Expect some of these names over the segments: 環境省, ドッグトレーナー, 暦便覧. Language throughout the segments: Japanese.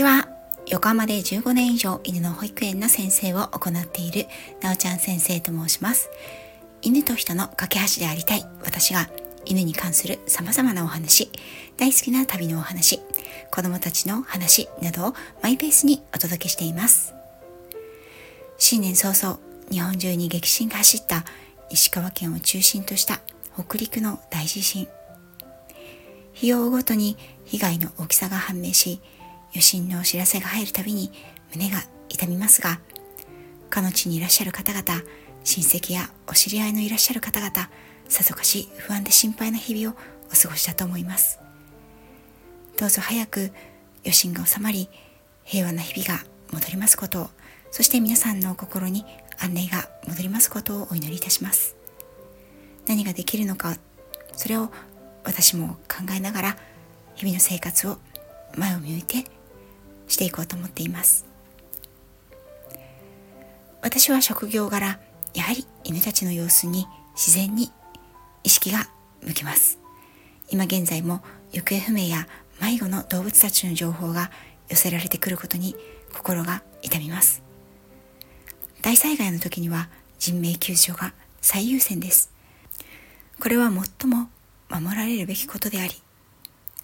ちは。横浜で15年以上犬の保育園の先生を行っているなおちゃん先生と申します。犬と人の架け橋でありたい私が、犬に関する様々なお話、大好きな旅のお話、子供たちの話などをマイペースにお届けしています。新年早々、日本中に激震が走った石川県を中心とした北陸の大地震、日を追うごとに被害の大きさが判明し、余震のお知らせが入るたびに胸が痛みますが、かの地にいらっしゃる方々、親戚やお知り合いのいらっしゃる方々、さぞかし不安で心配な日々をお過ごしだと思います。どうぞ早く余震が収まり、平和な日々が戻りますことを、そして皆さんの心に安寧が戻りますことをお祈りいたします。何ができるのか、それを私も考えながら、日々の生活を前を向いてしていこうと思っています。私は職業柄、やはり犬たちの様子に自然に意識が向きます。今現在も行方不明や迷子の動物たちの情報が寄せられてくることに心が痛みます。大災害の時には人命救助が最優先です。これは最も守られるべきことであり、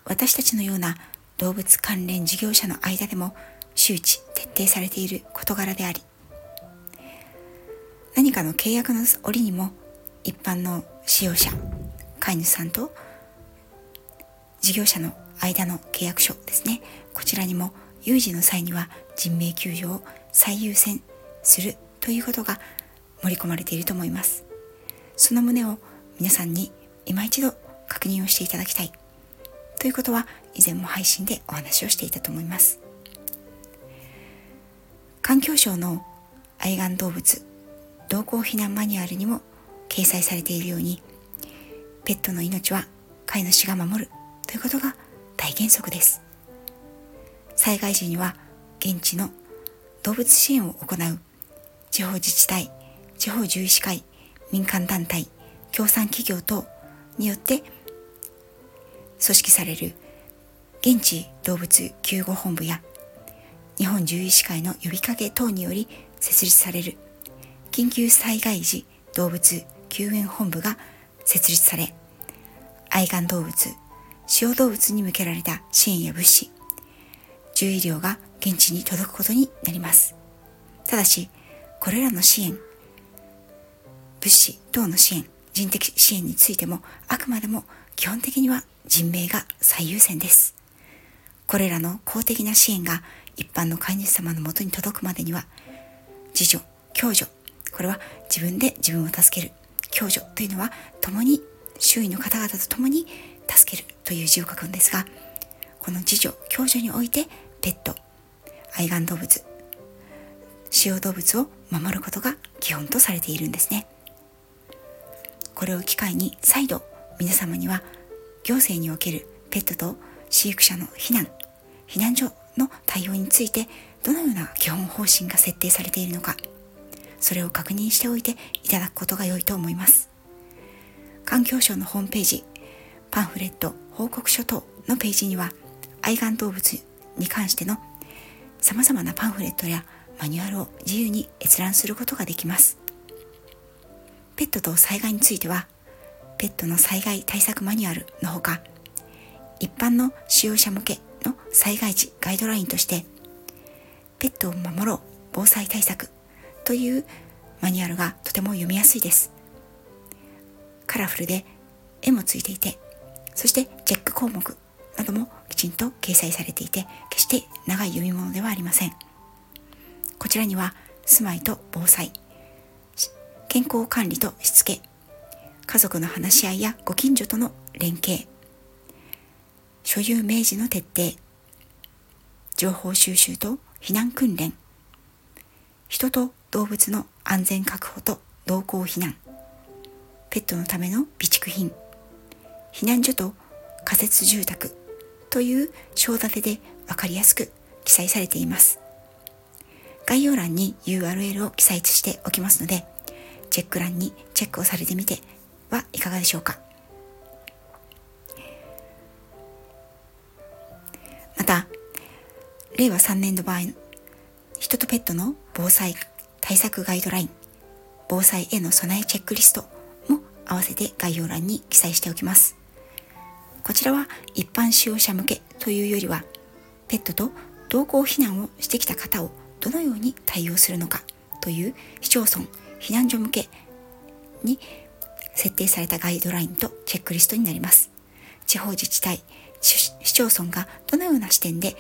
私たちのような動物関連事業者の間でも周知徹底されている事柄であり、何かの契約の折にも一般の使用者、飼い主さんと事業者の間の契約書ですね、こちらにも有事の際には人命救助を最優先するということが盛り込まれていると思います。その旨を皆さんに今一度確認をしていただきたいということは、以前も配信でお話をしていたと思います。環境省の愛玩動物同行避難マニュアルにも掲載されているように、ペットの命は飼い主が守るということが大原則です。災害時には現地の動物支援を行う地方自治体、地方獣医師会、民間団体、協賛企業等によって組織される現地動物救護本部や日本獣医師会の呼びかけ等により設立される緊急災害時動物救援本部が設立され、愛玩動物、使用動物に向けられた支援や物資、獣医療が現地に届くことになります。ただし、これらの支援、物資等の支援、人的支援についても、あくまでも基本的には人命が最優先です。これらの公的な支援が一般の飼い主様のもとに届くまでには、自助、共助、これは自分で自分を助ける、共助というのは共に周囲の方々と共に助けるという字を書くんですが、この自助、共助においてペット、愛玩動物、使用動物を守ることが基本とされているんですね。これを機会に再度皆様には、行政におけるペットと飼育者の避難所の対応について、どのような基本方針が設定されているのか、それを確認しておいていただくことが良いと思います。環境省のホームページ、パンフレット、報告書等のページには、愛玩動物に関しての様々なパンフレットやマニュアルを自由に閲覧することができます。ペットと災害については、ペットの災害対策マニュアルのほか、一般の使用者向けの災害時ガイドラインとして、ペットを守ろう防災対策というマニュアルがとても読みやすいです。カラフルで絵もついていて、そしてチェック項目などもきちんと掲載されていて、決して長い読み物ではありません。こちらには、住まいと防災、健康管理としつけ、家族の話し合いやご近所との連携、所有明示の徹底、情報収集と避難訓練、人と動物の安全確保と同行避難、ペットのための備蓄品、避難所と仮設住宅という章立てで分かりやすく記載されています。概要欄に URL を記載しておきますので、チェック欄にチェックをされてみてはいかがでしょうか。また、令和3年度版人とペットの防災対策ガイドライン、防災への備えチェックリストも合わせて概要欄に記載しておきます。こちらは一般使用者向けというよりは、ペットと同行避難をしてきた方をどのように対応するのかという市町村避難所向けに設定されたガイドラインとチェックリストになります。地方自治体、市町村がどのような視点で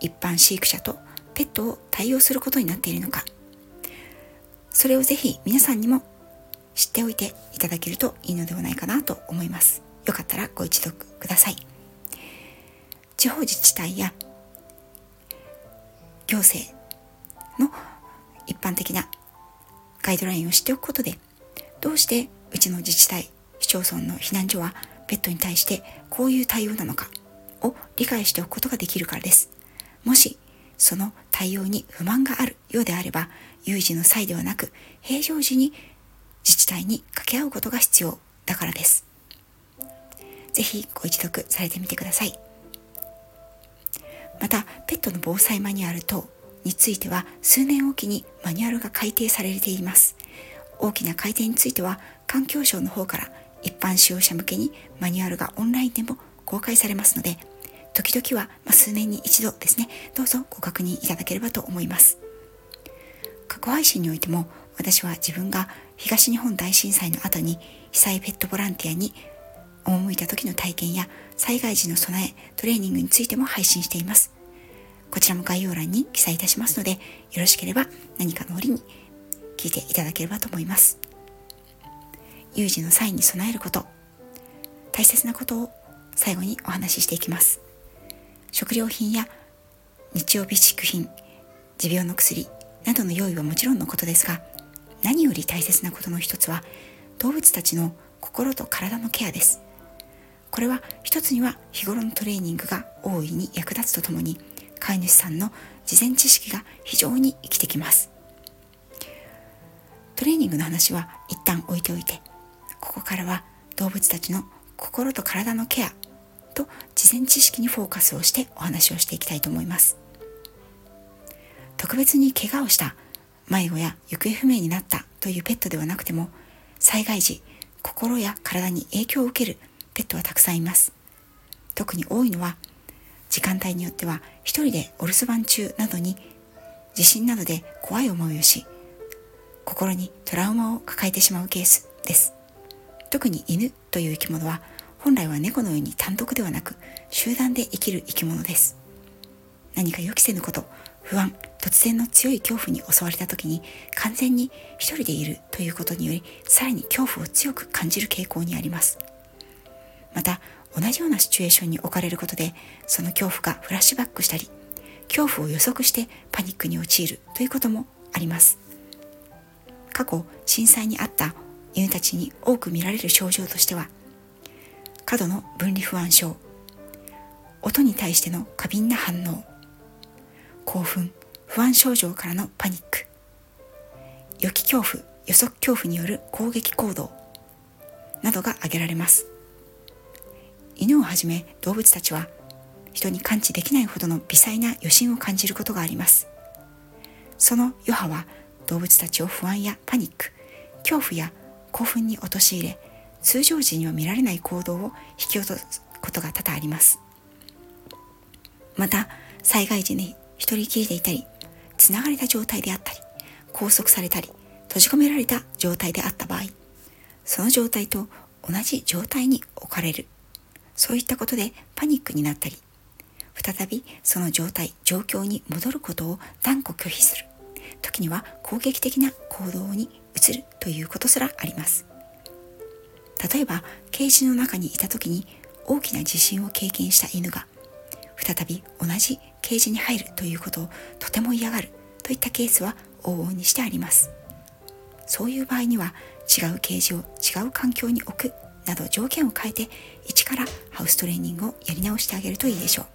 一般飼育者とペットを対応することになっているのか、それをぜひ皆さんにも知っておいていただけるといいのではないかなと思います。よかったらご一読ください。地方自治体や行政の一般的なガイドラインを知っておくことで、どうしてうちの自治体、市町村の避難所はペットに対してこういう対応なのかを理解しておくことができるからです。もしその対応に不満があるようであれば、有事の際ではなく平常時に自治体に掛け合うことが必要だからです。ぜひご一読されてみてください。また、ペットの防災マニュアル等については数年おきにマニュアルが改定されています。大きな改定については環境省の方から一般使用者向けにマニュアルがオンラインでも公開されますので、時々は数年に一度ですね、どうぞご確認いただければと思います。過去配信においても、私は自分が東日本大震災の後に被災ペットボランティアに赴いた時の体験や災害時の備え、トレーニングについても配信しています。こちらも概要欄に記載いたしますので、よろしければ何かの折に聞いていただければと思います。有事の際に備えること、大切なことを最後にお話ししていきます。食料品や日用備蓄品、持病の薬などの用意はもちろんのことですが、何より大切なことの一つは動物たちの心と体のケアです。これは一つには日頃のトレーニングが大いに役立つとともに、飼い主さんの事前知識が非常に生きてきます。トレーニングの話は一旦置いておいて、ここからは動物たちの心と体のケアと事前知識にフォーカスをしてお話をしていきたいと思います。特別に怪我をした、迷子や行方不明になったというペットではなくても、災害時心や体に影響を受けるペットはたくさんいます。特に多いのは、時間帯によっては一人でお留守番中などに地震などで怖い思いをし、心にトラウマを抱えてしまうケースです。特に犬という生き物は、本来は猫のように単独ではなく集団で生きる生き物です。何か予期せぬこと、不安、突然の強い恐怖に襲われた時に、完全に一人でいるということにより、さらに恐怖を強く感じる傾向にあります。また、同じようなシチュエーションに置かれることで、その恐怖がフラッシュバックしたり、恐怖を予測してパニックに陥るということもあります。過去震災にあった犬たちに多く見られる症状としては、過度の分離不安症、音に対しての過敏な反応、興奮、不安症状からのパニック、予期恐怖、予測恐怖による攻撃行動などが挙げられます。犬をはじめ動物たちは、人に感知できないほどの微細な余震を感じることがあります。その余波は動物たちを不安やパニック、恐怖や興奮に陥れ、通常時には見られない行動を引き起こすことが多々あります。また、災害時に一人きりでいたり、つながれた状態であったり、拘束されたり閉じ込められた状態であった場合、その状態と同じ状態に置かれる、そういったことでパニックになったり、再びその状態、状況に戻ることを断固拒否する、時には攻撃的な行動に移るということすらあります。例えば、ケージの中にいた時に大きな地震を経験した犬が、再び同じケージに入るということをとても嫌がるといったケースは往々にしてあります。そういう場合には、違うケージを違う環境に置くなど、条件を変えて一からハウストレーニングをやり直してあげるといいでしょう。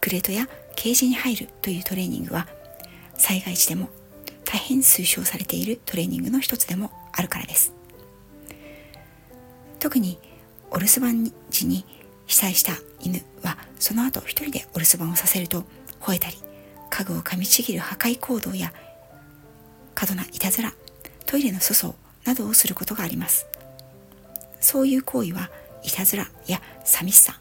クレートやケージに入るというトレーニングは、災害時でも大変推奨されているトレーニングの一つでもあるからです。特にお留守番時に被災した犬はその後一人でお留守番をさせると吠えたり、家具を噛みちぎる破壊行動や過度ないたずら、トイレの粗相などをすることがあります。そういう行為はいたずらや寂しさ、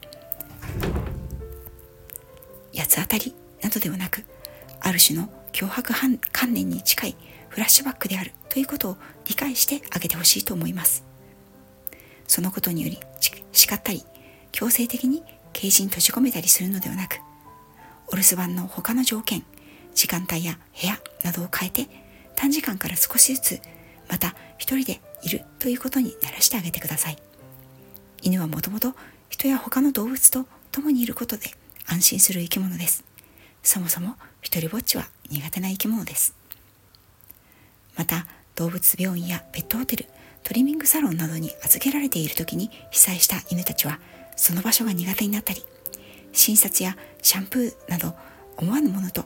八つ当たりなどではなく、ある種の強迫観念に近いフラッシュバックであるということを理解してあげてほしいと思います。そのことにより叱ったり強制的にケージに閉じ込めたりするのではなく、お留守番の他の条件、時間帯や部屋などを変えて、短時間から少しずつまた一人でいるということに慣らしてあげてください。犬はもともと人や他の動物と共にいることで安心する生き物です。そもそも一人ぼっちは苦手な生き物です。また動物病院やペットホテル、トリミングサロンなどに預けられている時に被災した犬たちはその場所が苦手になったり、診察やシャンプーなど思わぬものと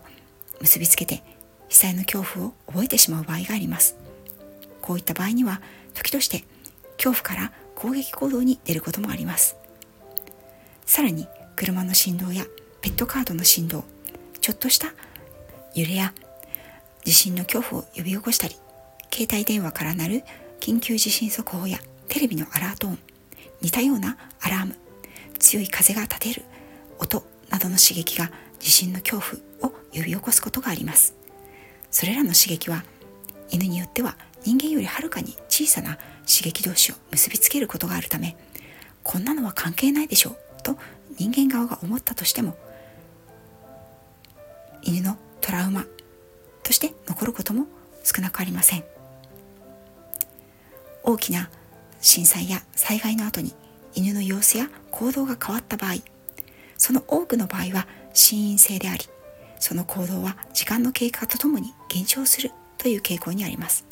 結びつけて被災の恐怖を覚えてしまう場合があります。こういった場合には時として恐怖から攻撃行動に出ることもあります。さらに車の振動やペットカートの振動、ちょっとした揺れや地震の恐怖を呼び起こしたり、携帯電話から鳴る緊急地震速報やテレビのアラート音、似たようなアラーム、強い風が立てる音などの刺激が地震の恐怖を呼び起こすことがあります。それらの刺激は犬によっては人間よりはるかに小さな刺激同士を結びつけることがあるため、こんなのは関係ないでしょうと人間側が思ったとしても、犬のトラウマとして残ることも少なくありません。大きな震災や災害の後に犬の様子や行動が変わった場合、その多くの場合は心因性であり、その行動は時間の経過とともに減少するという傾向にあります。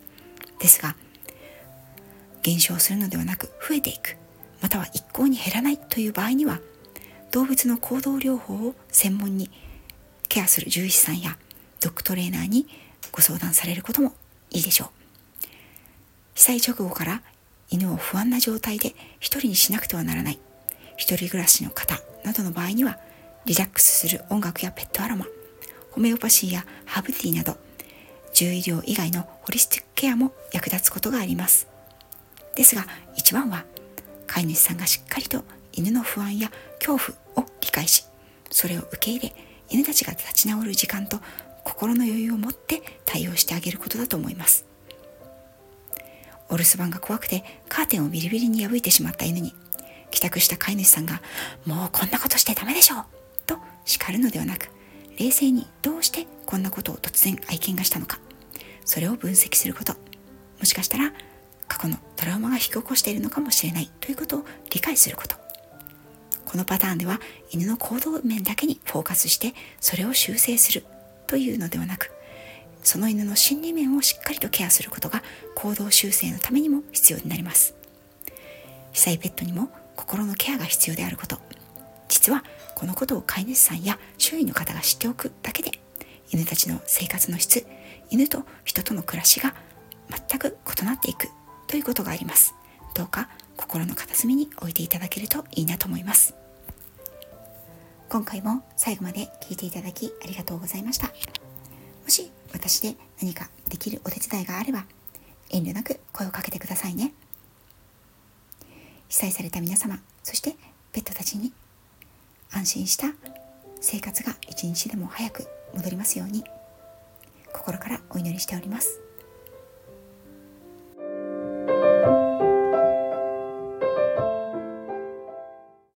ですが、減少するのではなく増えていく、または一向に減らないという場合には、動物の行動療法を専門にケアする獣医師さんやドッグトレーナーにご相談されることもいいでしょう。被災直後から犬を不安な状態で一人にしなくてはならない、一人暮らしの方などの場合には、リラックスする音楽やペットアロマ、ホメオパシーやハーブティーなど、獣医療以外のホリスティックケアも役立つことがあります。ですが、一番は飼い主さんがしっかりと犬の不安や恐怖を理解し、それを受け入れ、犬たちが立ち直る時間と心の余裕を持って対応してあげることだと思います。お留守番が怖くてカーテンをビリビリに破いてしまった犬に、帰宅した飼い主さんがもうこんなことしてダメでしょうと叱るのではなく、冷静にどうしてこんなことを突然愛犬がしたのか、それを分析すること、もしかしたら過去のトラウマが引き起こしているのかもしれないということを理解すること。このパターンでは犬の行動面だけにフォーカスしてそれを修正するというのではなく、その犬の心理面をしっかりとケアすることが行動修正のためにも必要になります。被災ペットにも心のケアが必要であること、実はこのことを飼い主さんや周囲の方が知っておくだけで、犬たちの生活の質、犬と人との暮らしが全く異なっていくということがあります。どうか心の片隅に置いていただけるといいなと思います。今回も最後まで聞いていただきありがとうございました。もし私で何かできるお手伝いがあれば、遠慮なく声をかけてくださいね。被災された皆様、そしてペットたちに安心した生活が一日でも早く戻りますように、心からお祈りしております。